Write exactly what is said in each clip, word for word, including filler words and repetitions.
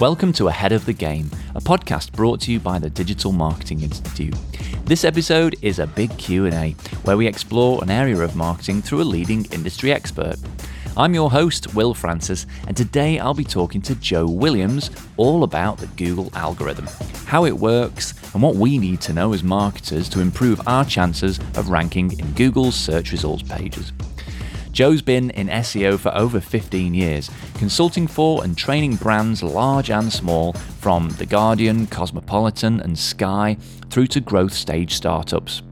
Welcome to Ahead of the Game, a podcast brought to you by the Digital Marketing Institute. This episode is a big Q and A, where we explore an area of marketing through a leading industry expert. I'm your host, Will Francis, and today I'll be talking to Joe Williams all about the Google algorithm, how it works, and what we need to know as marketers to improve our chances of ranking in Google's search results pages. Joe's been in S E O for over fifteen years, consulting for and training brands large and small, from The Guardian, Cosmopolitan and Sky, through to growth stage startups.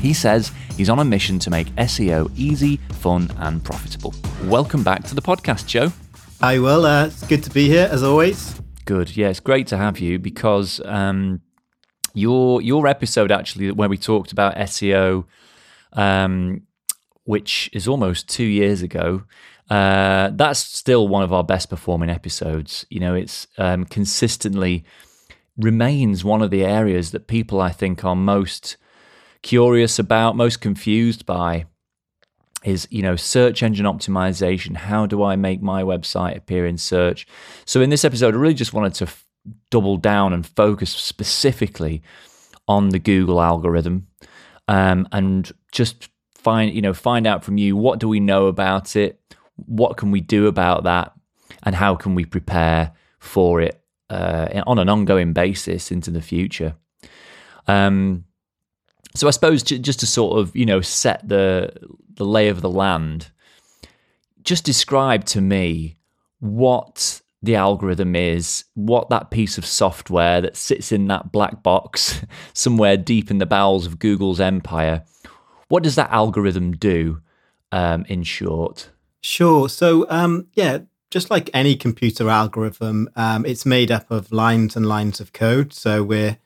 He says he's on a mission to make S E O easy, fun and profitable. Welcome back to the podcast, Joe. Hi, Will. Uh, it's good to be here, as always. Good. Yeah, it's great to have you because um, your your episode, actually, where we talked about S E O, um which is almost two years ago, uh, that's still one of our best performing episodes. You know, it's um, consistently remains one of the areas that people, I think, are most curious about, most confused by, is, you know, search engine optimization. How do I make my website appear in search? So in this episode, I really just wanted to f- double down and focus specifically on the Google algorithm um, and just Find you know find out from you, what do we know about it, what can we do about that, and how can we prepare for it uh, on an ongoing basis into the future. Um, so I suppose j- just to sort of you know set the the lay of the land, just describe to me what the algorithm is, what that piece of software that sits in that black box somewhere deep in the bowels of Google's empire. What does that algorithm do, um, in short? Sure. So, um, yeah, just like any computer algorithm, um, it's made up of lines and lines of code. So we're,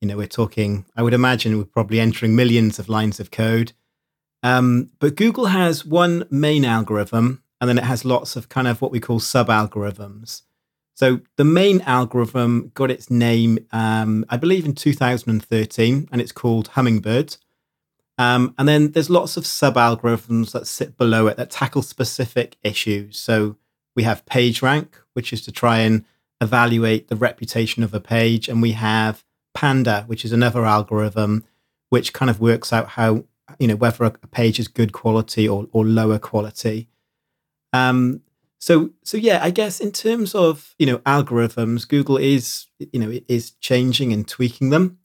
you know, we're talking, I would imagine we're probably entering millions of lines of code. Um, but Google has one main algorithm, and then it has lots of kind of what we call sub-algorithms. So the main algorithm got its name, um, I believe, in two thousand thirteen, and it's called Hummingbird. Um, and then there's lots of sub-algorithms that sit below it that tackle specific issues. So we have PageRank, which is to try and evaluate the reputation of a page. And we have Panda, which is another algorithm, which kind of works out how, you know, whether a page is good quality or, or lower quality. Um, so, so yeah, I guess in terms of, you know, algorithms, Google is, you know, is changing and tweaking them.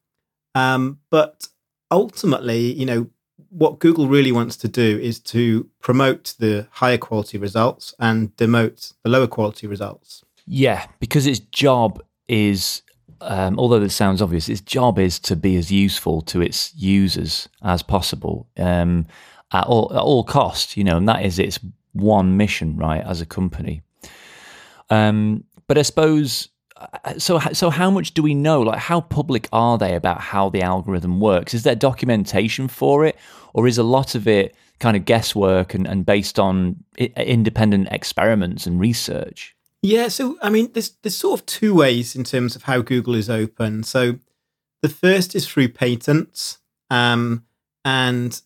Um, but ultimately, you know, what Google really wants to do is to promote the higher quality results and demote the lower quality results. Yeah, because its job is, um, although this sounds obvious, its job is to be as useful to its users as possible, um, at all, at all costs, you know, and that is its one mission, right, as a company. Um, but I suppose... So so how much do we know? Like, how public are they about how the algorithm works? Is there documentation for it, or is a lot of it kind of guesswork and, and based on independent experiments and research? Yeah, so, I mean, there's, there's sort of two ways in terms of how Google is open. So the first is through patents. Um, and,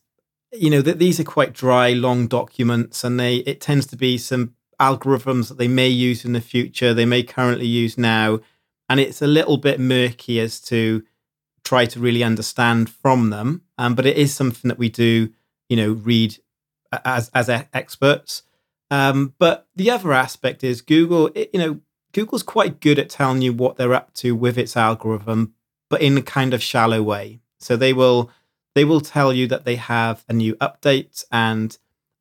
you know, that these are quite dry, long documents, and they it tends to be some algorithms that they may use in the future, they may currently use now, and it's a little bit murky as to try to really understand from them. Um, but it is something that we do, you know, read as as experts. Um, but the other aspect is Google, it, you know, Google's quite good at telling you what they're up to with its algorithm, but in a kind of shallow way. So they will they will tell you that they have a new update, and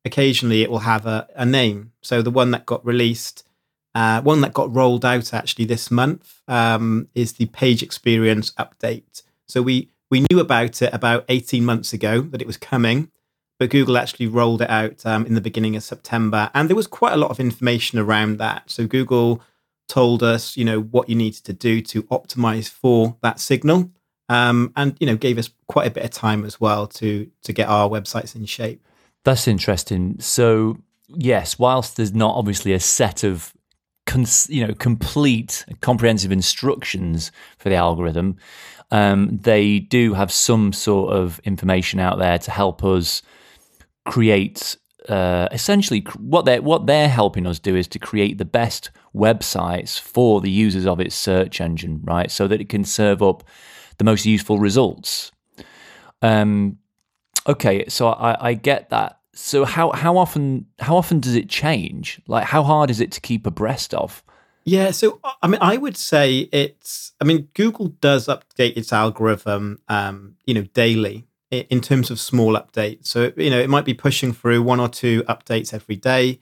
occasionally it will have a, a name. So the one that got released, uh, one that got rolled out actually this month, um, is the Page Experience update. So we we knew about it about eighteen months ago that it was coming, but Google actually rolled it out um, in the beginning of September. And there was quite a lot of information around that. So Google told us, you know, what you needed to do to optimize for that signal, um, and, you know, gave us quite a bit of time as well to to get our websites in shape. That's interesting. So yes, whilst there's not obviously a set of cons- you know complete, comprehensive instructions for the algorithm, um, they do have some sort of information out there to help us create uh, essentially what they're, what they're helping us do is to create the best websites for the users of its search engine, right? So that it can serve up the most useful results. Um, okay, so I, I get that. So how how often how often does it change? Like, how hard is it to keep abreast of? Yeah, so I mean, I would say it's. I mean, Google does update its algorithm, um, you know, daily in terms of small updates. So you know, it might be pushing through one or two updates every day.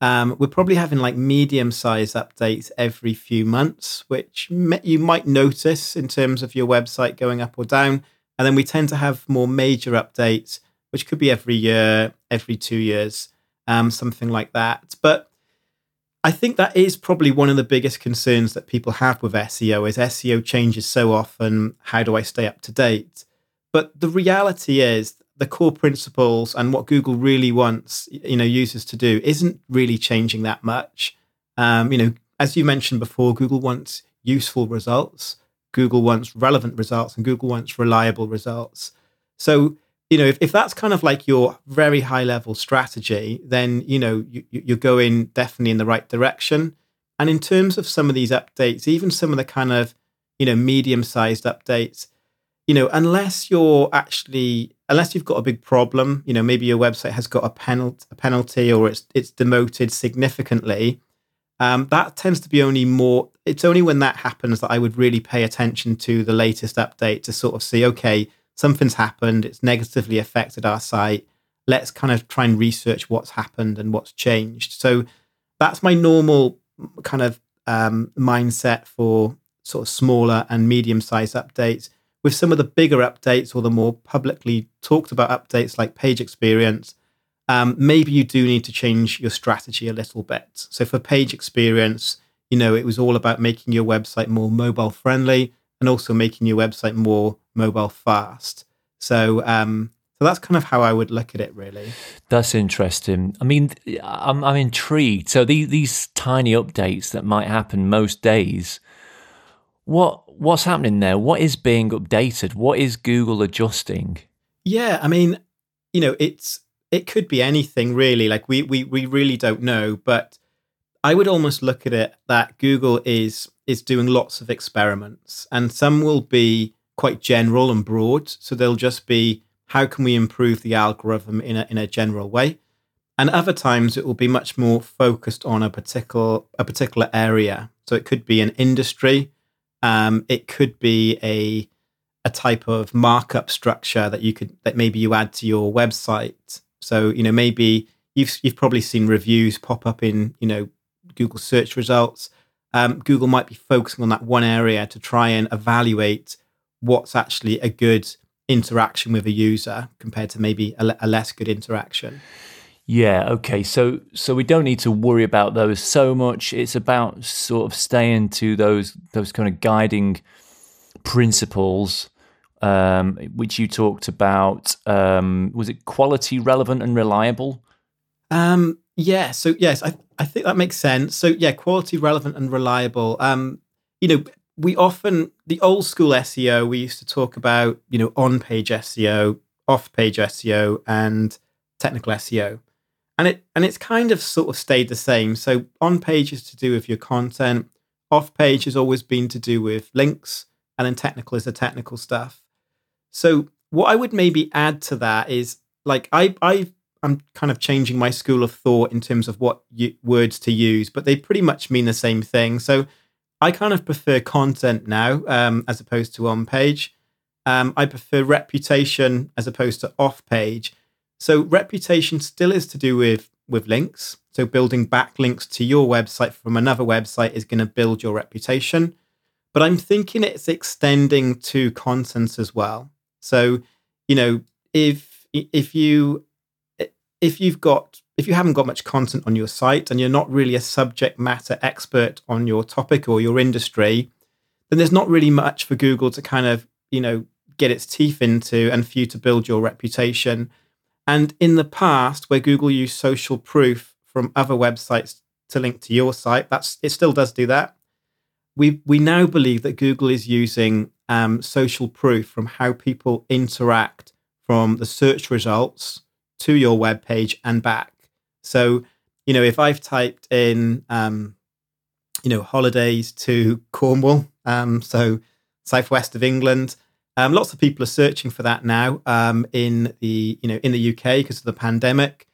Um, we're probably having like medium-sized updates every few months, which you might notice in terms of your website going up or down. And then we tend to have more major updates, which could be every year, every two years, um, something like that. But I think that is probably one of the biggest concerns that people have with S E O is S E O changes so often. How do I stay up to date? But the reality is the core principles and what Google really wants, you know, users to do isn't really changing that much. Um, you know, as you mentioned before, Google wants useful results. Google wants relevant results, and Google wants reliable results. So, you know, if, if that's kind of like your very high level strategy, then, you know, you, you're going definitely in the right direction. And in terms of some of these updates, even some of the kind of, you know, medium sized updates, you know, unless you're actually, unless you've got a big problem, you know, maybe your website has got a penalty, a penalty or it's it's demoted significantly. Um, that tends to be only more, it's only when that happens that I would really pay attention to the latest update to sort of see, okay, something's happened, it's negatively affected our site, let's kind of try and research what's happened and what's changed. So that's my normal kind of um, mindset for sort of smaller and medium-sized updates. With some of the bigger updates or the more publicly talked about updates like Page Experience, um, maybe you do need to change your strategy a little bit. So for Page Experience, you know, it was all about making your website more mobile-friendly and also making your website more mobile fast. So um, so that's kind of how I would look at it, really. That's interesting. I mean, I'm, I'm intrigued. So these, these tiny updates that might happen most days, what what's happening there? What is being updated? What is Google adjusting? Yeah, I mean, you know, it's it could be anything, really. Like, we we we really don't know, but I would almost look at it that Google is is doing lots of experiments, and some will be quite general and broad. So they'll just be, how can we improve the algorithm in a in a general way? And other times it will be much more focused on a particular a particular area. So it could be an industry. Um, it could be a a type of markup structure that you could that maybe you add to your website. So, you know, maybe you've you've probably seen reviews pop up in, you know, Google search results. Um, Google might be focusing on that one area to try and evaluate what's actually a good interaction with a user compared to maybe a, a less good interaction. Yeah, okay. So so we don't need to worry about those so much. It's about sort of staying to those those kind of guiding principles, um, which you talked about. Um, was it quality, relevant, and reliable? Um, yeah. So yes, I I think that makes sense. So yeah, quality, relevant, and reliable. Um, you know, we often the old school S E O we used to talk about, you know, on-page S E O, off-page S E O, and technical S E O. And it and it's kind of sort of stayed the same. So on page is to do with your content, off page has always been to do with links, and then technical is the technical stuff. So what I would maybe add to that is, like, I I I'm kind of changing my school of thought in terms of what you, words to use, but they pretty much mean the same thing. So I kind of prefer content now um, as opposed to on page. Um, I prefer reputation as opposed to off page. So reputation still is to do with, with links. So building backlinks to your website from another website is going to build your reputation. But I'm thinking it's extending to content as well. So, you know, if if you if you've got if you haven't got much content on your site and you're not really a subject matter expert on your topic or your industry, then there's not really much for Google to kind of, you know, get its teeth into and for you to build your reputation. And in the past, where Google used social proof from other websites to link to your site, that's it still does do that. We we now believe that Google is using um, social proof from how people interact from the search results to your web page and back. So, you know, if I've typed in, um, you know, holidays to Cornwall, um, so southwest of England, um, lots of people are searching for that now um, in the, you know, in the U K because of the pandemic.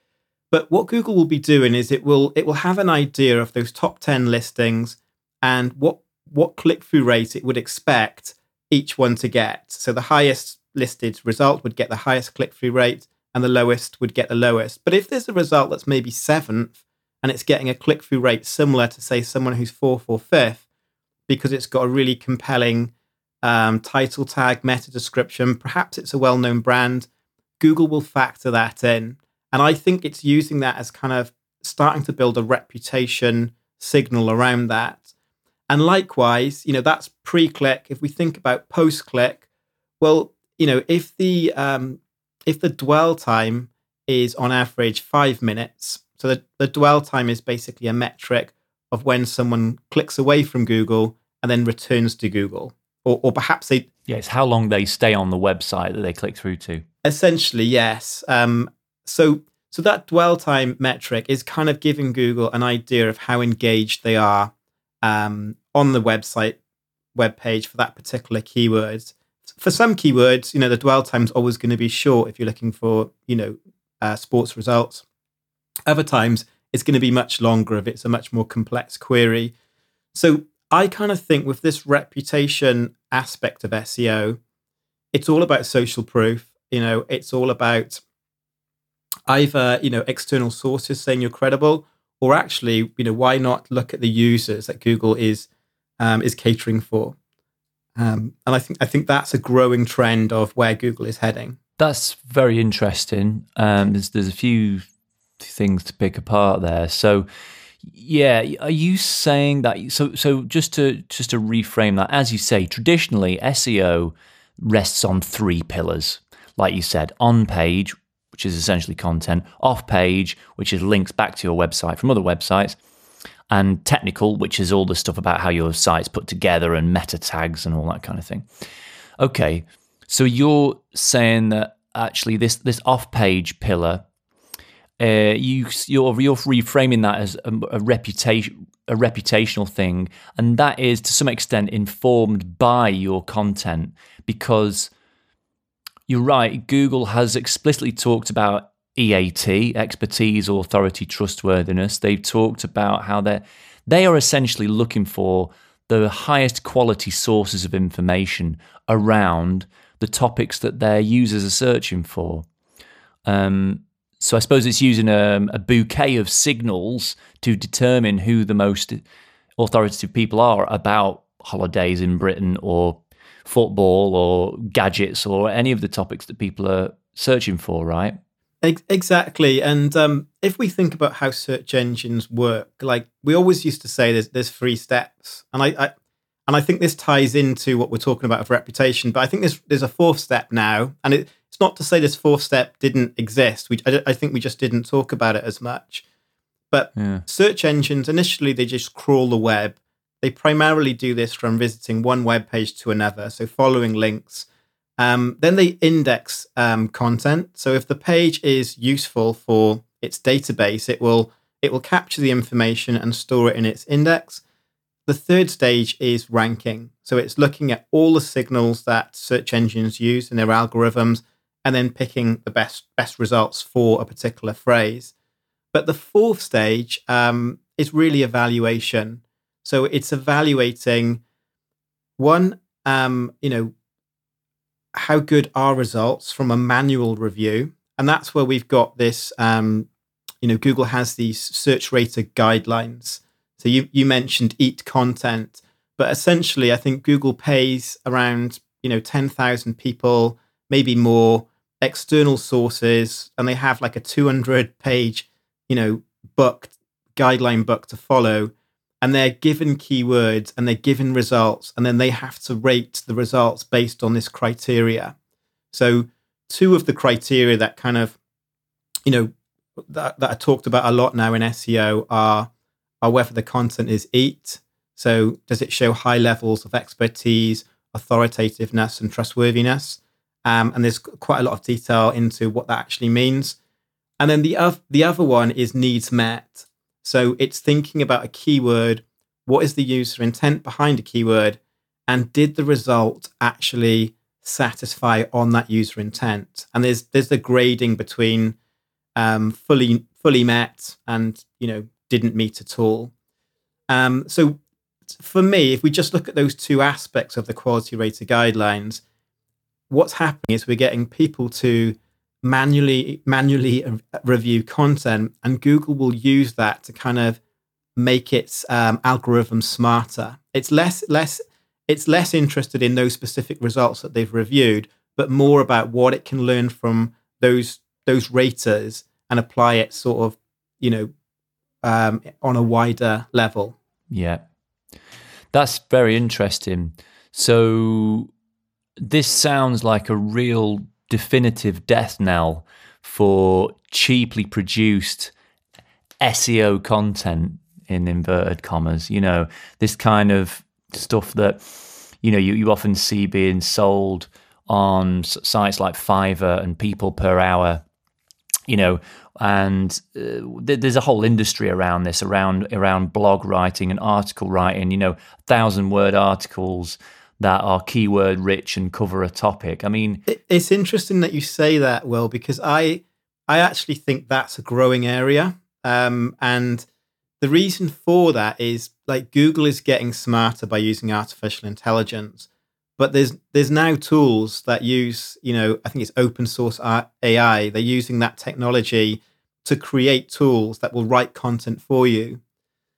But what Google will be doing is it will it will have an idea of those top ten listings and what what click-through rate it would expect each one to get. So the highest listed result would get the highest click-through rate and the lowest would get the lowest. But if there's a result that's maybe seventh and it's getting a click-through rate similar to, say, someone who's fourth or fifth, because it's got a really compelling um, title tag, meta description, perhaps it's a well-known brand, Google will factor that in. And I think it's using that as kind of starting to build a reputation signal around that. And likewise, you know, that's pre-click. If we think about post-click, well, you know, if the um, if the dwell time is on average five minutes, so the, the dwell time is basically a metric of when someone clicks away from Google and then returns to Google, or or perhaps they yeah, it's how long they stay on the website that they click through to. Essentially, yes. Um, So so that dwell time metric is kind of giving Google an idea of how engaged they are um, on the website webpage for that particular keyword. For some keywords, you know, the dwell time is always going to be short if you're looking for, you know, uh, sports results. Other times, it's going to be much longer if it's a much more complex query. So I kind of think with this reputation aspect of S E O, it's all about social proof. You know, it's all about either, you know, external sources saying you're credible, or actually, you know, why not look at the users that Google is um, is catering for? Um, and I think I think that's a growing trend of where Google is heading. That's very interesting. Um, there's there's a few things to pick apart there. So, yeah, are you saying that? So so just to just to reframe that, as you say, traditionally S E O rests on three pillars, like you said, on page, which is essentially content, off-page, which is links back to your website from other websites, and technical, which is all the stuff about how your site's put together and meta tags and all that kind of thing. Okay, so you're saying that actually this this off-page pillar, uh, you you're, you're reframing that as a, a reputation a reputational thing, and that is to some extent informed by your content, because you're right, Google has explicitly talked about E A T, expertise, authority, trustworthiness. They've talked about how they're, they are essentially looking for the highest quality sources of information around the topics that their users are searching for. Um, so I suppose it's using a, a bouquet of signals to determine who the most authoritative people are about holidays in Britain or football or gadgets or any of the topics that people are searching for, right? Exactly. And um, if we think about how search engines work, like we always used to say there's there's three steps. And I, I and I think this ties into what we're talking about of reputation, but I think there's, there's a fourth step now. And it, it's not to say this fourth step didn't exist. We I, I think we just didn't talk about it as much. But yeah. Search engines, initially, they just crawl the web. They primarily do this from visiting one web page to another, so following links. Um, then they index um, content. So if the page is useful for its database, it will it will capture the information and store it in its index. The third stage is ranking. So it's looking at all the signals that search engines use in their algorithms and then picking the best best results for a particular phrase. But the fourth stage um, is really evaluation. So it's evaluating, one, um, you know, how good are results from a manual review. And that's where we've got this, um, you know, Google has these search rater guidelines. So you, you mentioned E A T content, but essentially I think Google pays around, you know, ten thousand people, maybe more, external sources, and they have like a two hundred page, you know, book, guideline book to follow. And they're given keywords and they're given results, and then they have to rate the results based on this criteria. So two of the criteria that kind of, you know, that, that I talked about a lot now in S E O are, are whether the content is E A T. So does it show high levels of expertise, authoritativeness and trustworthiness? Um, and there's quite a lot of detail into what that actually means. And then the other, the other one is needs met. So it's thinking about a keyword. What is the user intent behind a keyword? And did the result actually satisfy on that user intent? And there's there's the grading between um, fully fully met and, you know, didn't meet at all. Um, so for me, if we just look at those two aspects of the quality rater guidelines, what's happening is we're getting people to manually manually review content, and Google will use that to kind of make its um, algorithm smarter. It's less less. It's less interested in those specific results that they've reviewed, but more about what it can learn from those those raters and apply it sort of, you know, um, on a wider level. Yeah, that's very interesting. So this sounds like a real definitive death knell for cheaply produced S E O content, in inverted commas. You know, this kind of stuff that, you know, you, you often see being sold on sites like Fiverr and People Per Hour, you know, and uh, th- there's a whole industry around this, around around blog writing and article writing, you know, thousand word articles that are keyword rich and cover a topic. I mean, it's interesting that you say that, Will, because I I actually think that's a growing area, um, and the reason for that is, like, Google is getting smarter by using artificial intelligence, but there's there's now tools that use, you know, I think it's open source A I. They're using that technology to create tools that will write content for you.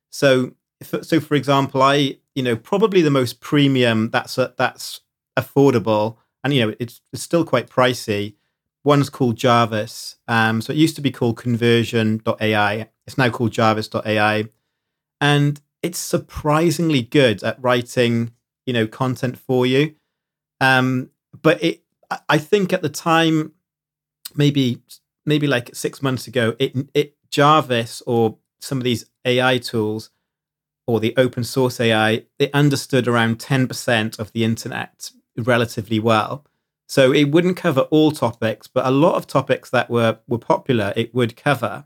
So, so for example, I, you know, probably the most premium that's a, that's affordable, and you know, it's it's still quite pricey. One's called Jarvis. Um, so it used to be called conversion dot A I. It's now called Jarvis dot A I. And it's surprisingly good at writing, you know, content for you. Um, but it, I think at the time, maybe maybe like six months ago, it it Jarvis or some of these A I tools or the open source A I, it understood around ten percent of the internet relatively well. So it wouldn't cover all topics, but a lot of topics that were were popular, it would cover.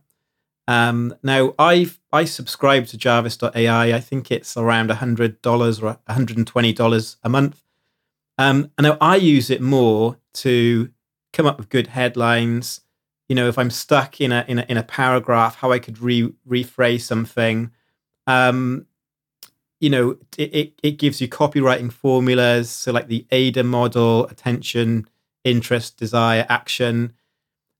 Um, now, I've I subscribe to Jarvis dot A I. I think it's around one hundred dollars or one hundred twenty dollars a month. Um, and now I use it more to come up with good headlines. You know, if I'm stuck in a in a, in a paragraph, how I could re, rephrase something. Um, you know, it, it, it gives you copywriting formulas. So like the AIDA model, attention, interest, desire, action.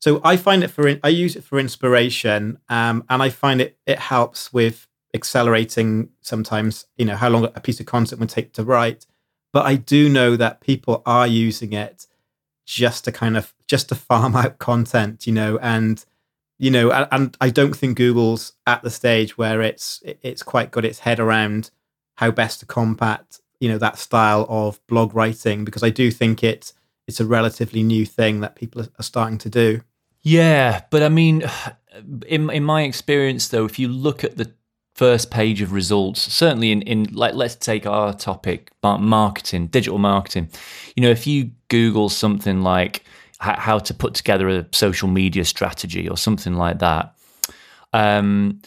So I find it for, I use it for inspiration, um, and I find it, it helps with accelerating sometimes, you know, how long a piece of content would take to write. But I do know that people are using it just to kind of, just to farm out content, you know, and, you know, and, and I don't think Google's at the stage where it's, it's quite got its head around how best to combat, you know, that style of blog writing, because I do think it's it's a relatively new thing that people are starting to do. Yeah, but I mean, in in my experience, though, if you look at the first page of results, certainly in, in like, let's take our topic, marketing, digital marketing, you know, if you Google something like how to put together a social media strategy or something like that, um,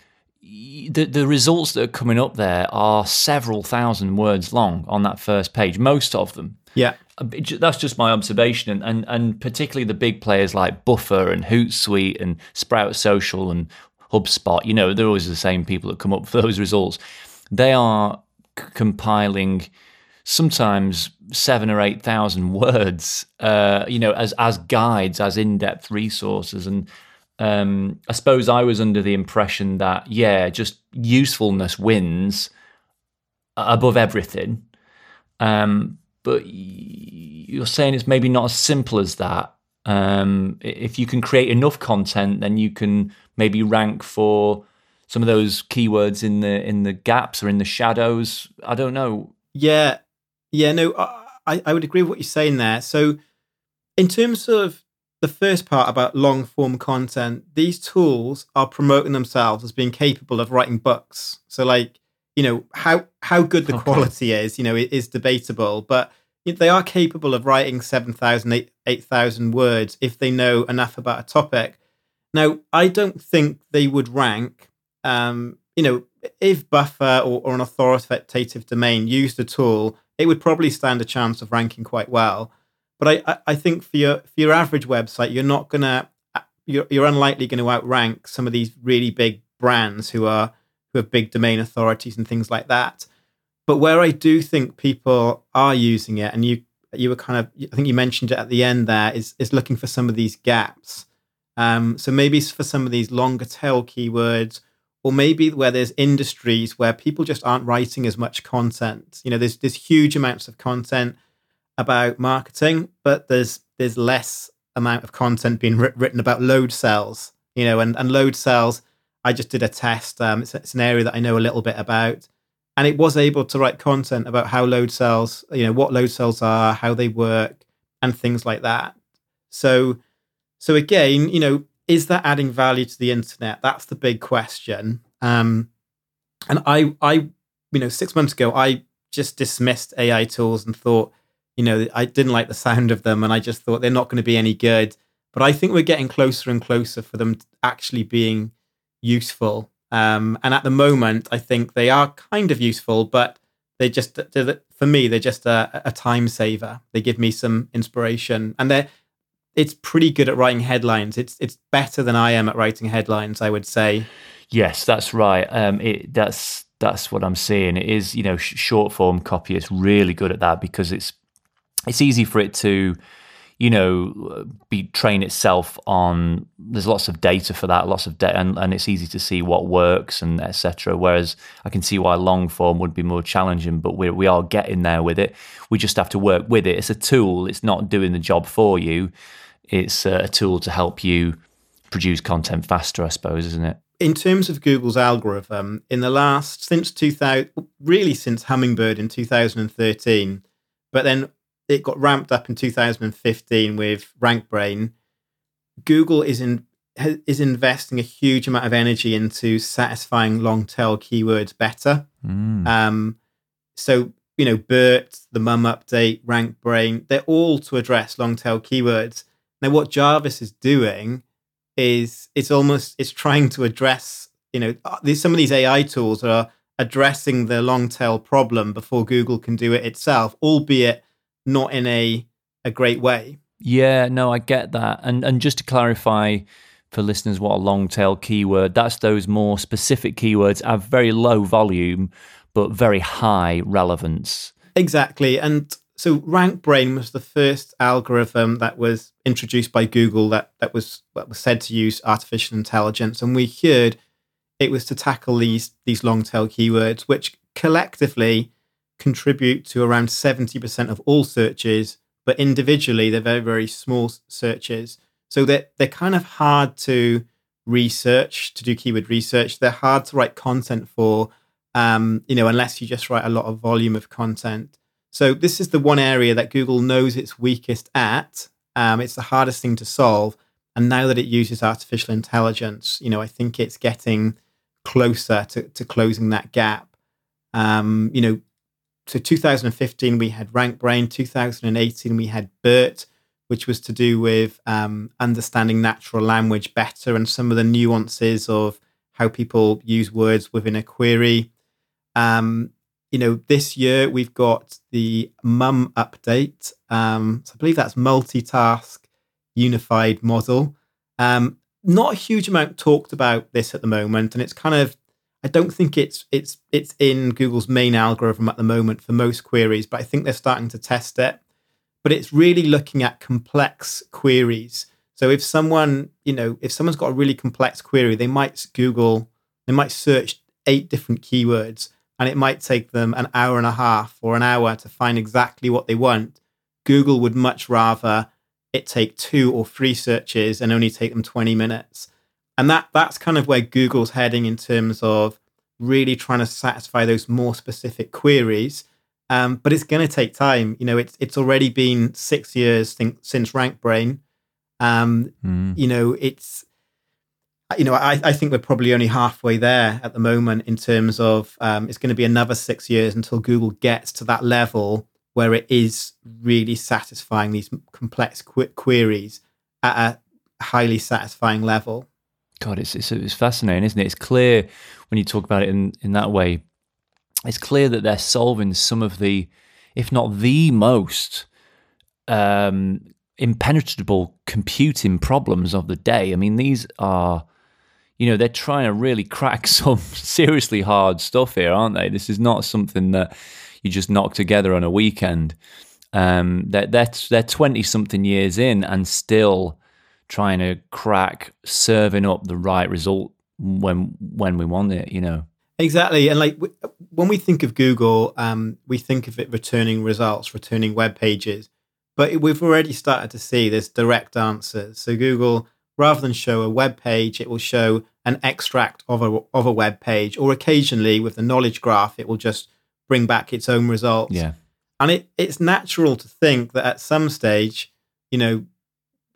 The, the results that are coming up there are several thousand words long on that first page, most of them. Yeah. That's just my observation. And, and, and particularly the big players like Buffer and Hootsuite and Sprout Social and HubSpot, you know, they're always the same people that come up for those results. They are c- compiling sometimes seven or eight thousand words, uh, you know, as, as guides, as in-depth resources. And Um, I suppose I was under the impression that, yeah, just usefulness wins above everything. Um, but you're saying it's maybe not as simple as that. Um, if you can create enough content, then you can maybe rank for some of those keywords in the in the gaps or in the shadows. I don't know. Yeah, yeah, no, I, I would agree with what you're saying there. So in terms of the first part about long form content, these tools are promoting themselves as being capable of writing books. So like, you know, how, how good the okay. quality is, you know, it is debatable, but they are capable of writing seven thousand, eight thousand words if they know enough about a topic. Now, I don't think they would rank, um, you know, if Buffer or, or an authoritative domain used a tool, it would probably stand a chance of ranking quite well. But I, I, I think for your for your average website, you're not gonna you're you're unlikely going to outrank some of these really big brands who are who have big domain authorities and things like that. But where I do think people are using it, and you you were kind of I think you mentioned it at the end there, is is looking for some of these gaps. Um, so maybe for some of these longer tail keywords, or maybe where there's industries where people just aren't writing as much content. You know, there's there's huge amounts of content about marketing, but there's there's less amount of content being written about load cells, you know, and, and load cells, I just did a test. Um, it's, it's an area that I know a little bit about, and it was able to write content about how load cells, you know, what load cells are, how they work, and things like that. So, so again, you know, is that adding value to the internet? That's the big question. Um, and I, I, you know, six months ago, I just dismissed A I tools and thought, you know, I didn't like the sound of them, and I just thought they're not going to be any good. But I think we're getting closer and closer for them actually being useful. Um, and at the moment, I think they are kind of useful, but they just, for me, they're just a, a time saver. They give me some inspiration, and they're it's pretty good at writing headlines. It's it's better than I am at writing headlines, I would say. Yes, that's right. Um, it that's that's what I'm saying. It is, you know, sh- short form copy. It's really good at that because it's. It's easy for it to, you know, be train itself on. There's lots of data for that, lots of data, and, and it's easy to see what works and et cetera. Whereas I can see why long form would be more challenging, but we we are getting there with it. We just have to work with it. It's a tool. It's not doing the job for you. It's a tool to help you produce content faster, I suppose, isn't it? In terms of Google's algorithm, in the last since two thousand, really since Hummingbird in two thousand thirteen, but then. It got ramped up in two thousand fifteen with RankBrain. Google is in, is investing a huge amount of energy into satisfying long tail keywords better. Mm. Um, so, you know, BERT, the MUM update, RankBrain, they're all to address long tail keywords. Now, what Jarvis is doing is it's almost, it's trying to address, you know, some of these A I tools are addressing the long tail problem before Google can do it itself, albeit not in a, a great way. Yeah, no, I get that. And and just to clarify for listeners what a long tail keyword, that's those more specific keywords have very low volume, but very high relevance. Exactly. And so RankBrain was the first algorithm that was introduced by Google that, that was that was said to use artificial intelligence. And we heard it was to tackle these these long tail keywords, which collectively contribute to around seventy percent of all searches, but individually they're very, very small searches. So they're, they're kind of hard to research, to do keyword research. They're hard to write content for, um, you know, unless you just write a lot of volume of content. So this is the one area that Google knows it's weakest at. Um, it's the hardest thing to solve. And now that it uses artificial intelligence, you know, I think it's getting closer to, to closing that gap. Um, you know, So two thousand fifteen, we had RankBrain. two thousand eighteen, we had BERT, which was to do with um, understanding natural language better and some of the nuances of how people use words within a query. Um, you know, this year we've got the MUM update. Um, so I believe that's multitask unified model. Um, not a huge amount talked about this at the moment, and it's kind of I don't think it's it's it's in Google's main algorithm at the moment for most queries, but I think they're starting to test it. But it's really looking at complex queries. So if someone, you know, if someone's got a really complex query, they might Google, they might search eight different keywords, and it might take them an hour and a half or an hour to find exactly what they want. Google would much rather it take two or three searches and only take them twenty minutes. And that that's kind of where Google's heading in terms of really trying to satisfy those more specific queries. Um, but it's going to take time. You know, it's it's already been six years think, since RankBrain. Um, mm. You know, it's you know I, I think we're probably only halfway there at the moment in terms of um, it's going to be another six years until Google gets to that level where it is really satisfying these complex qu- queries at a highly satisfying level. God, it's, it's it's fascinating, isn't it? It's clear when you talk about it in, in that way, it's clear that they're solving some of the, if not the most um, impenetrable computing problems of the day. I mean, these are, you know, they're trying to really crack some seriously hard stuff here, aren't they? This is not something that you just knock together on a weekend. Um, they're, they're, they're twenty-something years in and still trying to crack serving up the right result when when we want it, you know. Exactly. And like when we think of Google, um, we think of it returning results, returning web pages. But we've already started to see this direct answers. So Google, rather than show a web page, it will show an extract of a of a web page, or occasionally with the knowledge graph, it will just bring back its own results. Yeah. And it, it's natural to think that at some stage, you know,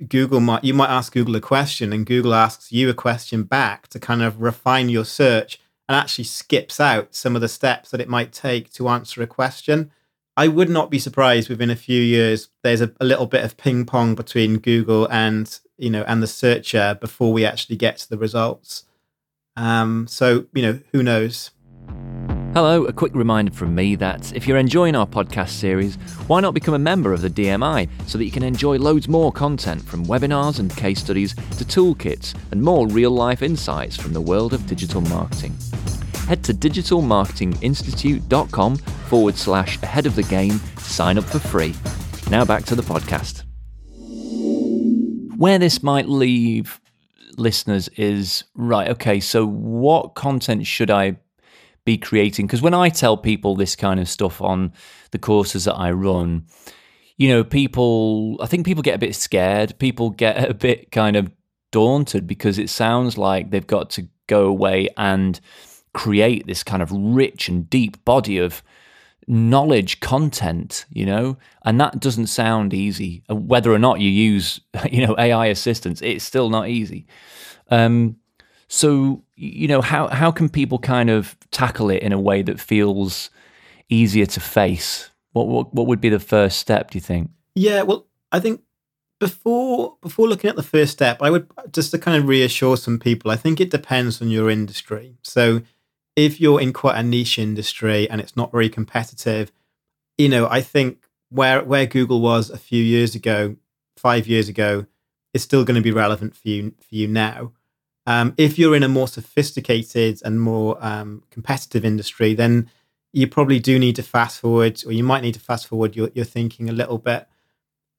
Google might, you might ask Google a question and Google asks you a question back to kind of refine your search and actually skips out some of the steps that it might take to answer a question. I would not be surprised within a few years, there's a, a little bit of ping pong between Google and, you know, and the searcher before we actually get to the results. Um, so, you know, who knows? Hello, a quick reminder from me that if you're enjoying our podcast series, why not become a member of the D M I so that you can enjoy loads more content, from webinars and case studies to toolkits and more real-life insights from the world of digital marketing. Head to digital marketing institute dot com forward slash ahead of the game to sign up for free. Now back to the podcast. Where this might leave listeners is, right, okay, so what content should I be creating? Because when I tell people this kind of stuff on the courses that I run, you know, people, I think people get a bit scared. People get a bit kind of daunted because it sounds like they've got to go away and create this kind of rich and deep body of knowledge content, you know, and that doesn't sound easy. Whether or not you use, you know, A I assistance, it's still not easy. Um, So, you know, how, how can people kind of tackle it in a way that feels easier to face? What, what what would be the first step, do you think? Yeah, well, I think before before looking at the first step, I would just to kind of reassure some people, I think it depends on your industry. So if you're in quite a niche industry and it's not very competitive, you know, I think where where Google was a few years ago, five years ago, is still going to be relevant for you for you now. Um, if you're in a more sophisticated and more um, competitive industry, then you probably do need to fast forward, or you might need to fast forward your, your thinking a little bit.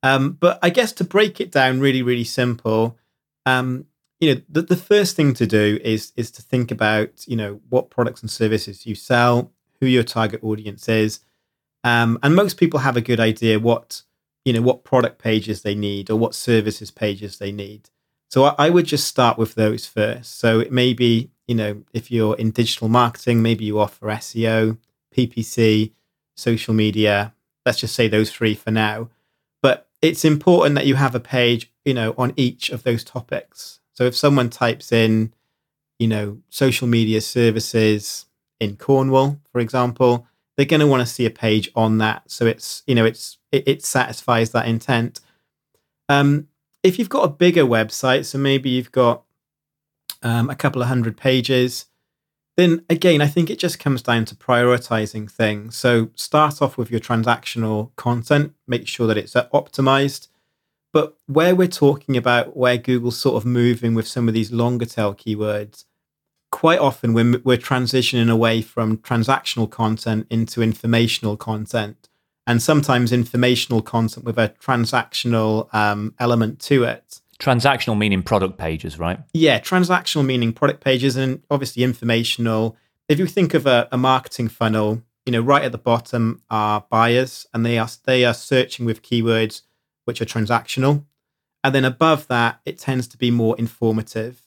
Um, but I guess to break it down really, really simple, um, you know, the, the first thing to do is is to think about, you know, what products and services you sell, who your target audience is, um, and most people have a good idea what, you know, what product pages they need or what services pages they need. So I would just start with those first. So it may be, you know, if you're in digital marketing, maybe you offer S E O, P P C, social media. Let's just say those three for now. But it's important that you have a page, you know, on each of those topics. So if someone types in, you know, social media services in Cornwall, for example, they're going to want to see a page on that. So it's, you know, it's it, it satisfies that intent. Um. If you've got a bigger website, so maybe you've got um, a couple of hundred pages, then again, I think it just comes down to prioritizing things. So start off with your transactional content, make sure that it's optimized. But where we're talking about where Google's sort of moving with some of these longer tail keywords, quite often we're, we're transitioning away from transactional content into informational content. And sometimes informational content with a transactional um, element to it. Transactional meaning product pages, right? Yeah, transactional meaning product pages, and obviously informational. If you think of a, a marketing funnel, you know, right at the bottom are buyers, and they are they are searching with keywords which are transactional, and then above that it tends to be more informative.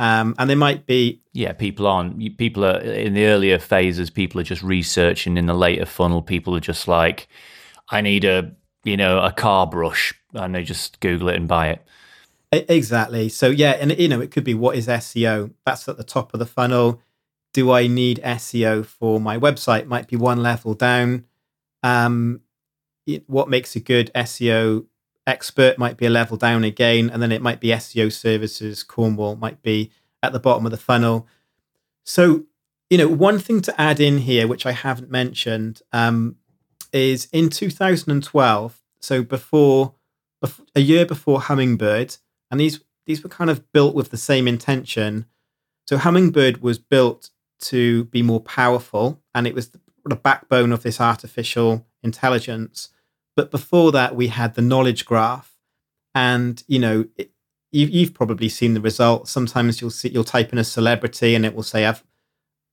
Um, and there might be yeah, people aren't people are in the earlier phases. People are just researching. In the later funnel, people are just like, I need a you know a car brush, and they just Google it and buy it. Exactly. So yeah, and you know it could be, what is S E O? That's at the top of the funnel. Do I need S E O for my website? Might be one level down. Um, what makes a good S E O? Expert might be a level down again, and then it might be S E O services Cornwall might be at the bottom of the funnel. So, you know, one thing to add in here, which I haven't mentioned, um, is in two thousand twelve, so before, before a year before Hummingbird, and these these were kind of built with the same intention. So Hummingbird was built to be more powerful, and it was the, the backbone of this artificial intelligence. But before that, we had the knowledge graph, and you know, it, you, you've probably seen the results. Sometimes you'll see you'll type in a celebrity, and it will say I've,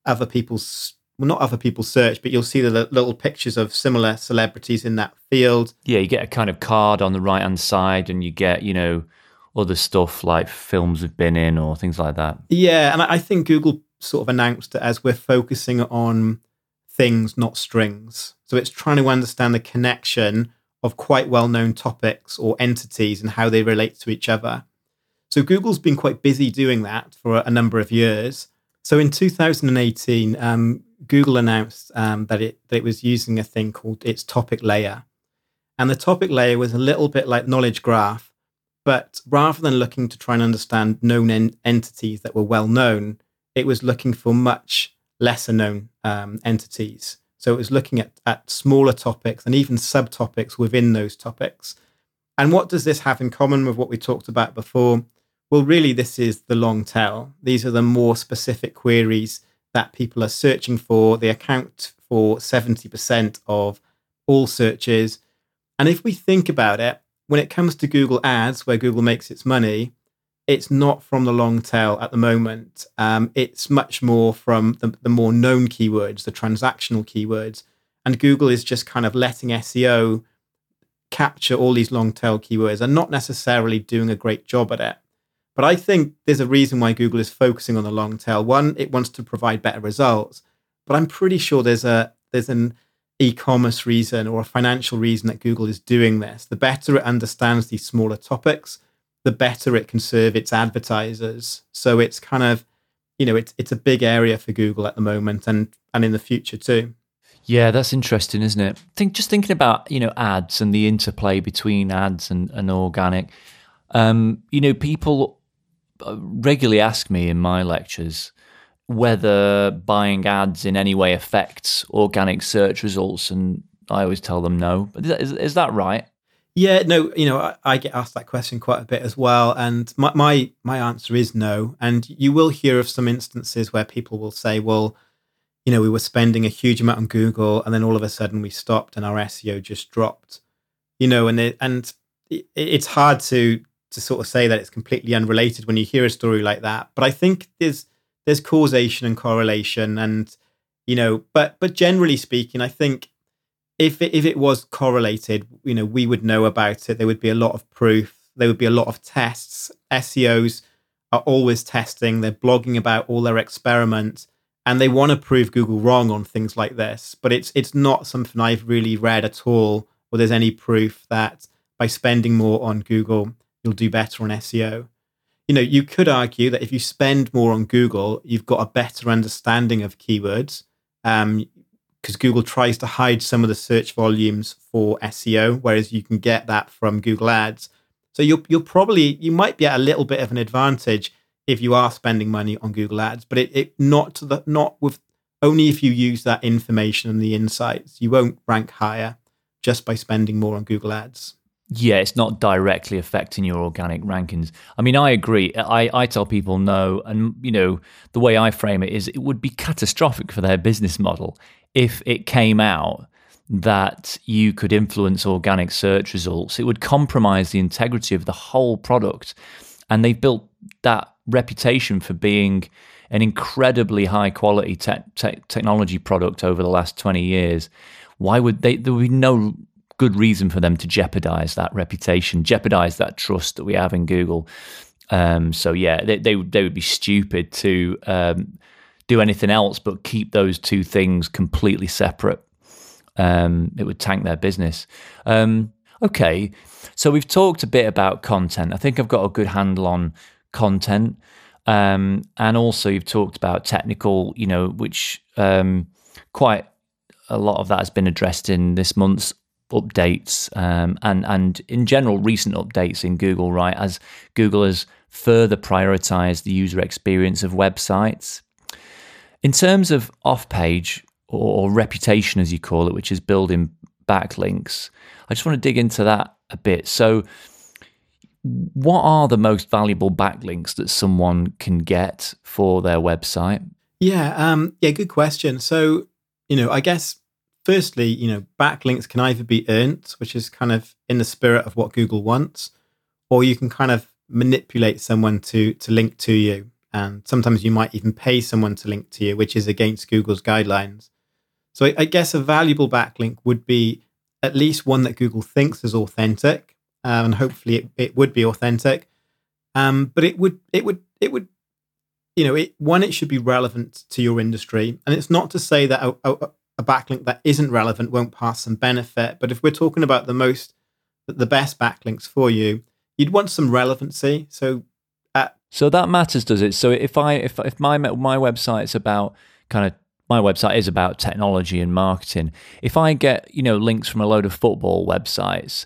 other people's well, not other people's search, but you'll see the l- little pictures of similar celebrities in that field. Yeah, you get a kind of card on the right hand side, and you get, you know, other stuff like films have been in or things like that. Yeah, and I think Google sort of announced it as we're focusing on things, not strings. So it's trying to understand the connection of quite well-known topics or entities and how they relate to each other. So Google's been quite busy doing that for a number of years. So in two thousand eighteen, um, Google announced um, that, it, that it was using a thing called its topic layer. And the topic layer was a little bit like knowledge graph, but rather than looking to try and understand known en- entities that were well-known, it was looking for much lesser-known um, entities. So it was looking at, at smaller topics and even subtopics within those topics. And what does this have in common with what we talked about before? Well, really, this is the long tail. These are the more specific queries that people are searching for. They account for seventy percent of all searches. And if we think about it, when it comes to Google Ads, where Google makes its money, it's not from the long tail at the moment. Um, it's much more from the, the more known keywords, the transactional keywords. And Google is just kind of letting S E O capture all these long tail keywords and not necessarily doing a great job at it. But I think there's a reason why Google is focusing on the long tail. One, it wants to provide better results. But I'm pretty sure there's a there's an e-commerce reason or a financial reason that Google is doing this. The better it understands these smaller topics, the better it can serve its advertisers. So it's kind of, you know, it's it's a big area for Google at the moment and and in the future too. Yeah, that's interesting, isn't it? Think just thinking about, you know, ads and the interplay between ads and, and organic. Um, you know, people regularly ask me in my lectures whether buying ads in any way affects organic search results, and I always tell them no. But is, is that right? Yeah, no, you know, I, I get asked that question quite a bit as well. And my, my my answer is no. And you will hear of some instances where people will say, well, you know, we were spending a huge amount on Google and then all of a sudden we stopped and our S E O just dropped, you know, and it, and it, it's hard to to sort of say that it's completely unrelated when you hear a story like that. But I think there's there's causation and correlation and, you know, but but generally speaking, I think If it, if it was correlated, you know, we would know about it. There would be a lot of proof. There would be a lot of tests. S E Os are always testing. They're blogging about all their experiments, and they want to prove Google wrong on things like this. But it's it's not something I've really read at all, or there's any proof that by spending more on Google, you'll do better on S E O. You know, you could argue that if you spend more on Google, you've got a better understanding of keywords. Um, because Google tries to hide some of the search volumes for S E O, whereas you can get that from Google Ads. So you'll you'll probably, you might be at a little bit of an advantage if you are spending money on Google Ads, but it, it not to the, not with, only if you use that information and the insights. You won't rank higher just by spending more on Google Ads. Yeah, it's not directly affecting your organic rankings. I mean, I agree. I, I tell people no, and you know, the way I frame it is it would be catastrophic for their business model if it came out that you could influence organic search results. It would compromise the integrity of the whole product. And they've built that reputation for being an incredibly high quality te- te- technology product over the last twenty years. Why would they? There would be no good reason for them to jeopardize that reputation, jeopardize that trust that we have in Google. Um, so yeah, they, they, they would be stupid to... Um, do anything else but keep those two things completely separate. Um, it would tank their business. Um, okay, so we've talked a bit about content. I think I've got a good handle on content. Um, and also you've talked about technical, you know, which um, quite a lot of that has been addressed in this month's updates um, and, and in general recent updates in Google, right, as Google has further prioritize the user experience of websites. In terms of off-page, or, or reputation as you call it, which is building backlinks, I just want to dig into that a bit. So what are the most valuable backlinks that someone can get for their website? Yeah, um, yeah, good question. So, you know, I guess firstly, you know, backlinks can either be earned, which is kind of in the spirit of what Google wants, or you can kind of manipulate someone to to link to you. And sometimes you might even pay someone to link to you, which is against Google's guidelines. So I, I guess a valuable backlink would be at least one that Google thinks is authentic, um, and hopefully it, it would be authentic. Um, but it would it would it would. You know, it, one, it should be relevant to your industry. And it's not to say that a, a, a backlink that isn't relevant won't pass some benefit. But if we're talking about the most, the best backlinks for you, you'd want some relevancy. So uh, so that matters, does it? So if I if if my my website's about kind of my website is about technology and marketing. If I get, you know, links from a load of football websites,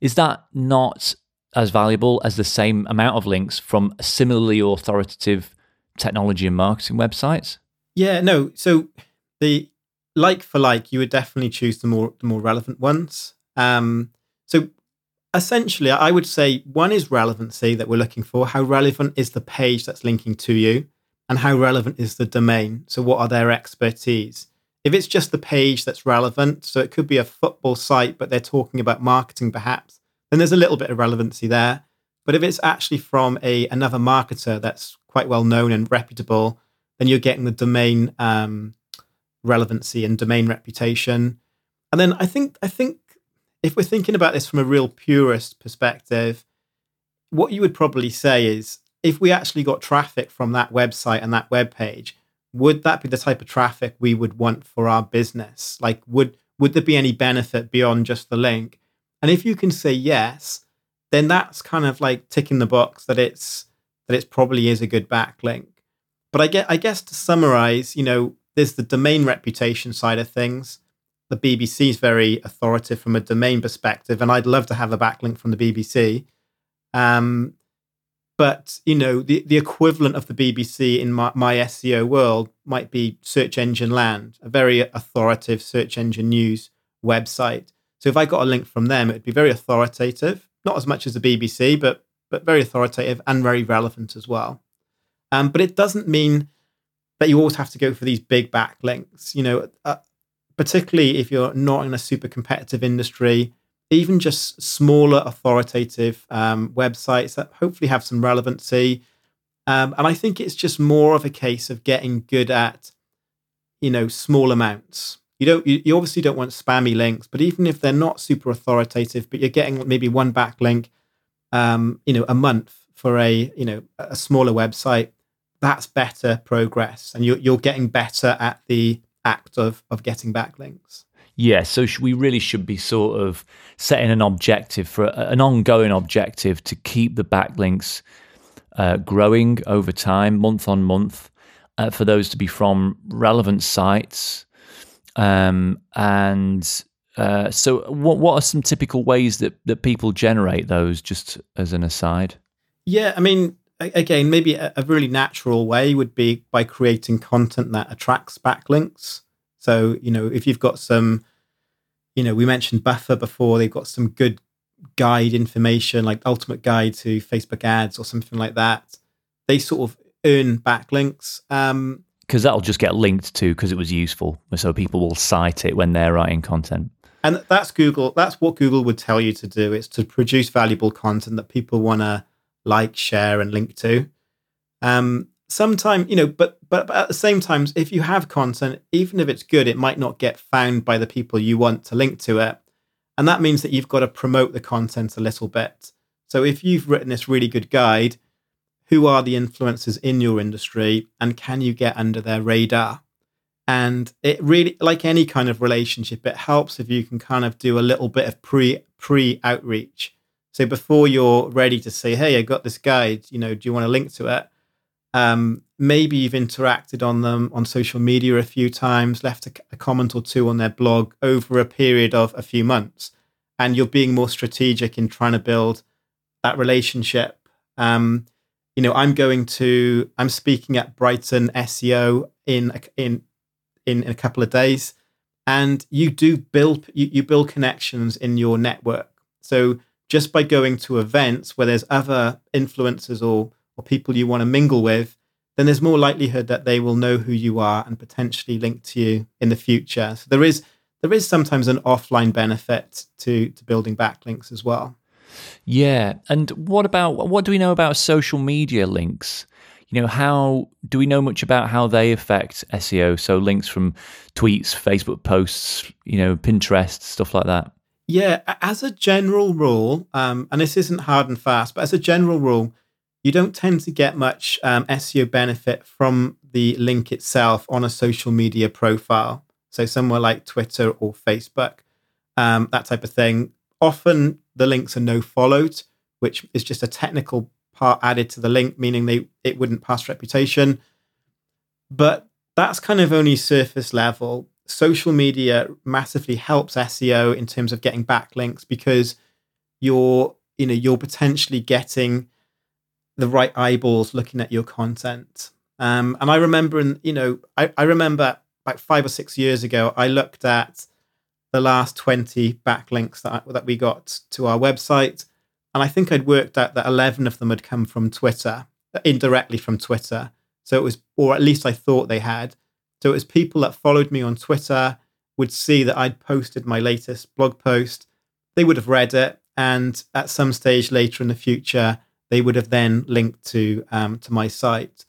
is that not as valuable as the same amount of links from a similarly authoritative technology and marketing websites? Yeah, no. So the like for like, you would definitely choose the more the more relevant ones. Um, so essentially, I would say one is relevancy that we're looking for. How relevant is the page that's linking to you, and how relevant is the domain? So what are their expertise? If it's just the page that's relevant, so it could be a football site, but they're talking about marketing perhaps, then there's a little bit of relevancy there. But if it's actually from a another marketer that's quite well known and reputable, then you're getting the domain um, relevancy and domain reputation. And then I think I think if we're thinking about this from a real purist perspective, what you would probably say is, if we actually got traffic from that website and that web page, would that be the type of traffic we would want for our business? Like, would would there be any benefit beyond just the link? And if you can say yes, then that's kind of like ticking the box that it's that it probably is a good backlink. But I get, I guess to summarize, you know, there's the domain reputation side of things. The B B C is very authoritative from a domain perspective, and I'd love to have a backlink from the B B C. Um, but, you know, the, the equivalent of the B B C in my, my S E O world might be Search Engine Land, a very authoritative search engine news website. So if I got a link from them, it would be very authoritative. Not as much as the B B C, but but very authoritative and very relevant as well. Um, but it doesn't mean that you always have to go for these big backlinks. You know, uh, particularly if you're not in a super competitive industry, even just smaller authoritative um, websites that hopefully have some relevancy. Um, and I think it's just more of a case of getting good at, you know, small amounts. You don't. You, you obviously don't want spammy links, but even if they're not super authoritative, but you're getting maybe one backlink, um, you know, a month for a you know a smaller website, that's better progress, and you're you're getting better at the act of of getting backlinks. Yeah. So we really should be sort of setting an objective for a, an ongoing objective to keep the backlinks uh, growing over time, month on month, uh, for those to be from relevant sites. Um, and uh, so what what are some typical ways that, that people generate those, just as an aside? Yeah, I mean, again, maybe a, a really natural way would be by creating content that attracts backlinks. So, you know, if you've got some, you know, we mentioned Buffer before, they've got some good guide information, like Ultimate Guide to Facebook Ads or something like that. They sort of earn backlinks. Um Because that'll just get linked to because it was useful. So people will cite it when they're writing content. And that's Google. That's what Google would tell you to do, is to produce valuable content that people want to like, share, and link to. Um, Sometimes, you know, but, but but at the same time, if you have content, even if it's good, it might not get found by the people you want to link to it. And that means that you've got to promote the content a little bit. So if you've written this really good guide, who are the influencers in your industry, and can you get under their radar? And it really, like any kind of relationship, it helps if you can kind of do a little bit of pre pre outreach. So before you're ready to say, "Hey, I got this guide, you know, do you want to link to it?" Um, maybe you've interacted on them on social media a few times, left a, a comment or two on their blog over a period of a few months, and you're being more strategic in trying to build that relationship. Um, you know, I'm going to, I'm speaking at Brighton S E O in in in a couple of days, and you do build you, you build connections in your network. So just by going to events where there's other influencers or or people you want to mingle with, then there's more likelihood that they will know who you are and potentially link to you in the future. So there is there is sometimes an offline benefit to to building backlinks as well. Yeah. And what about, what do we know about social media links? You know, how do we know much about how they affect S E O? So links from tweets, Facebook posts, you know, Pinterest, stuff like that. Yeah. As a general rule, um, and this isn't hard and fast, but as a general rule, you don't tend to get much um, S E O benefit from the link itself on a social media profile. So somewhere like Twitter or Facebook, um, that type of thing. Often the links are no-followed, which is just a technical part added to the link, meaning they it wouldn't pass reputation. But that's kind of only surface level. Social media massively helps S E O in terms of getting backlinks because you're, you know, you're potentially getting the right eyeballs looking at your content. Um, and I remember, in, you know, I, I remember about five or six years ago, I looked at the last twenty backlinks that, I, that we got to our website. And I think I'd worked out that eleven of them had come from Twitter, indirectly from Twitter. So it was, or at least I thought they had. So it was people that followed me on Twitter would see that I'd posted my latest blog post. They would have read it. And at some stage later in the future, they would have then linked to um, to my site.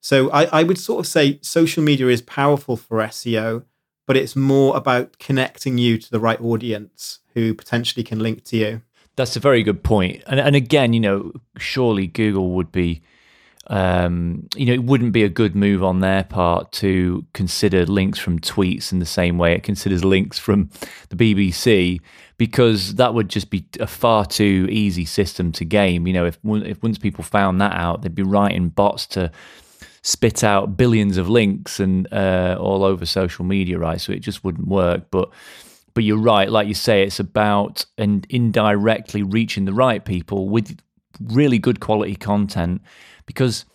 So I, I would sort of say social media is powerful for S E O, but it's more about connecting you to the right audience who potentially can link to you. That's a very good point. And, and again, you know, surely Google would be, um, you know, it wouldn't be a good move on their part to consider links from tweets in the same way it considers links from the B B C, because that would just be a far too easy system to game. You know, if, if once people found that out, they'd be writing bots to spit out billions of links and uh, all over social media, right? So it just wouldn't work. But but you're right, like you say, it's about and indirectly reaching the right people with really good quality content, because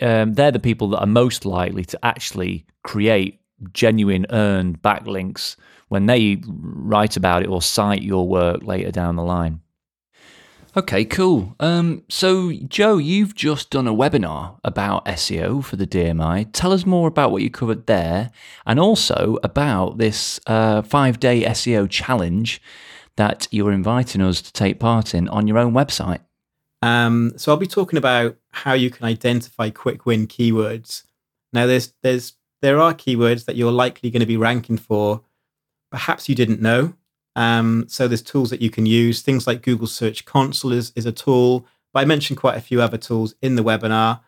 um, they're the people that are most likely to actually create genuine earned backlinks when they write about it or cite your work later down the line. Okay, cool. Um, so, Joe, you've just done a webinar about S E O for the D M I. Tell us more about what you covered there, and also about this uh, five-day S E O challenge that you're inviting us to take part in on your own website. Um, so I'll be talking about how you can identify quick win keywords. Now, there's there's there are keywords that you're likely going to be ranking for. Perhaps you didn't know. Um, so there's tools that you can use. Things like Google Search Console is, is a tool, but I mentioned quite a few other tools in the webinar.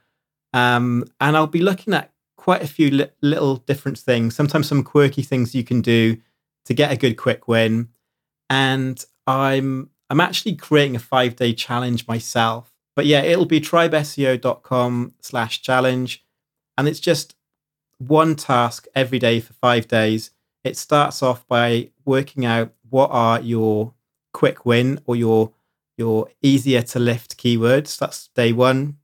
Um, and I'll be looking at quite a few li- little different things, sometimes some quirky things you can do to get a good quick win. And I'm I'm actually creating a five-day challenge myself. But yeah, it'll be tribeseo.com slash challenge. And it's just one task every day for five days. It starts off by working out what are your quick win or your your easier to lift keywords. That's day one.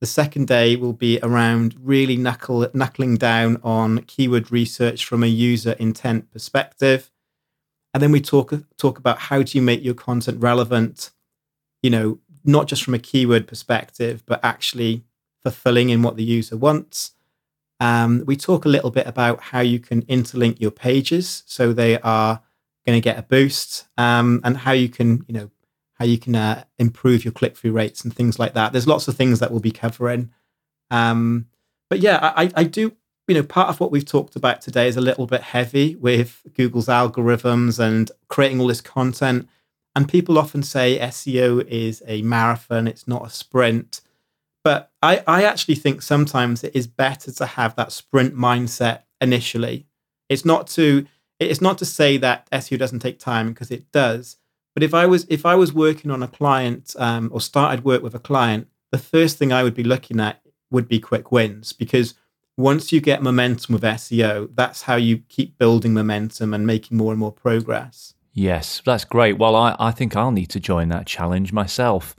The second day will be around really knuckle, knuckling down on keyword research from a user intent perspective. And then we talk talk about how do you make your content relevant, you know, not just from a keyword perspective, but actually fulfilling in what the user wants. Um, we talk a little bit about how you can interlink your pages so they are going to get a boost, um, and how you can, you know, how you can uh, improve your click-through rates and things like that. There's lots of things that we'll be covering. Um, but yeah, I, I do, you know, part of what we've talked about today is a little bit heavy with Google's algorithms and creating all this content. And people often say S E O is a marathon, it's not a sprint. But I, I actually think sometimes it is better to have that sprint mindset initially. It's not to it's not to say that S E O doesn't take time, because it does. But if I was if I was working on a client um, or started work with a client, the first thing I would be looking at would be quick wins, because once you get momentum with S E O, that's how you keep building momentum and making more and more progress. Yes, that's great. Well, I, I think I'll need to join that challenge myself.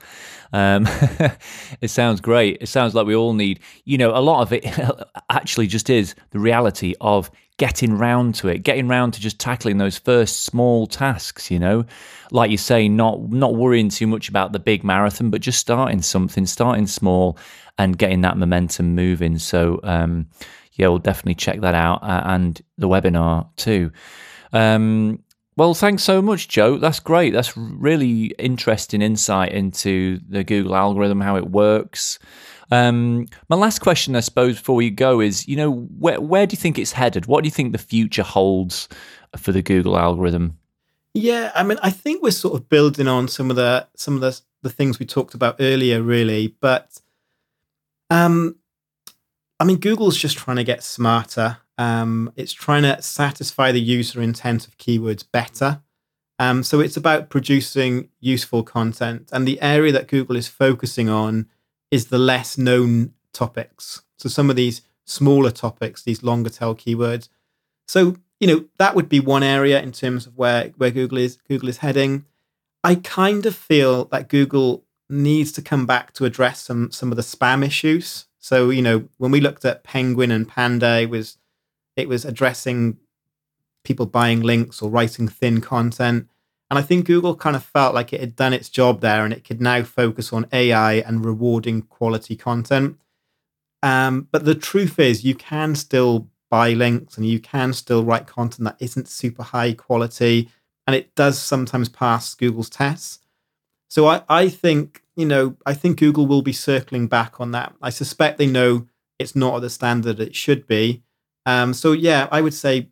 Um, it sounds great. It sounds like we all need, you know, a lot of it actually just is the reality of getting round to it, getting round to just tackling those first small tasks, you know, like you say, not not worrying too much about the big marathon, but just starting something, starting small and getting that momentum moving. So, um, yeah, we'll definitely check that out uh, and the webinar too. Um Well, thanks so much, Joe. That's great. That's really interesting insight into the Google algorithm, how it works. Um, my last question, I suppose, before you go is, you know, where, where do you think it's headed? What do you think the future holds for the Google algorithm? Yeah, I mean, I think we're sort of building on some of the some of the, the things we talked about earlier, really. But, um, I mean, Google's just trying to get smarter. Um, it's trying to satisfy the user intent of keywords better. Um, so it's about producing useful content. And the area that Google is focusing on is the less known topics. So some of these smaller topics, these longer tail keywords. So, you know, that would be one area in terms of where, where Google is Google is heading. I kind of feel that Google needs to come back to address some, some of the spam issues. So, you know, when we looked at Penguin and Panda, it was It was addressing people buying links or writing thin content. And I think Google kind of felt like it had done its job there and it could now focus on A I and rewarding quality content. Um, but the truth is you can still buy links and you can still write content that isn't super high quality. And it does sometimes pass Google's tests. So I, I think, you know, I think Google will be circling back on that. I suspect they know it's not at the standard it should be. Um, so, yeah, I would say,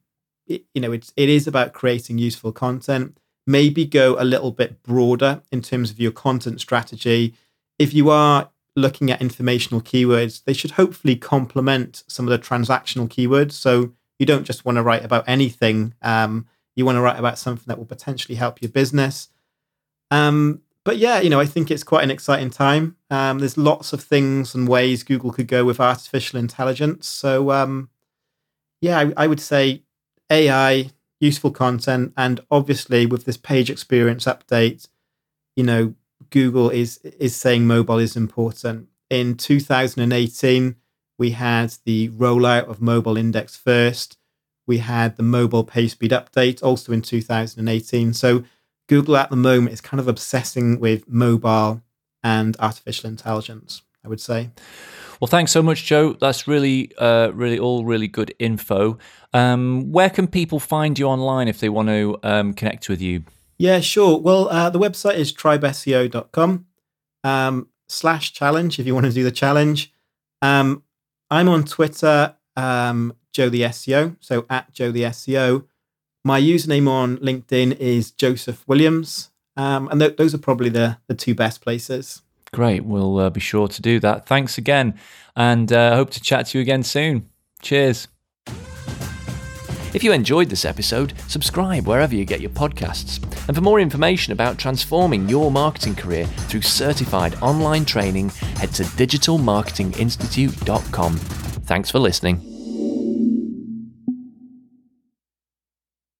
it, you know, it's, it is about creating useful content. Maybe go a little bit broader in terms of your content strategy. If you are looking at informational keywords, they should hopefully complement some of the transactional keywords. So you don't just want to write about anything. Um, you want to write about something that will potentially help your business. Um, but, yeah, you know, I think it's quite an exciting time. Um, there's lots of things and ways Google could go with artificial intelligence. So, um Yeah, I would say A I, useful content, and obviously with this page experience update, you know, Google is is saying mobile is important. In two thousand eighteen, we had the rollout of mobile index first. We had the mobile page speed update also in two thousand eighteen. So Google at the moment is kind of obsessing with mobile and artificial intelligence, I would say. Well, thanks so much, Joe. That's really, uh, really all really good info. Um, where can people find you online if they want to um, connect with you? Yeah, sure. Well, uh, the website is tribe S E O dot com um, slash challenge if you want to do the challenge. Um, I'm on Twitter, um, Joe the S E O, so at Joe the S E O. My username on LinkedIn is Joseph Williams, um, and th- those are probably the the two best places. Great. We'll uh, be sure to do that. Thanks again. And I uh, hope to chat to you again soon. Cheers. If you enjoyed this episode, subscribe wherever you get your podcasts. And for more information about transforming your marketing career through certified online training, head to digital marketing institute dot com. Thanks for listening.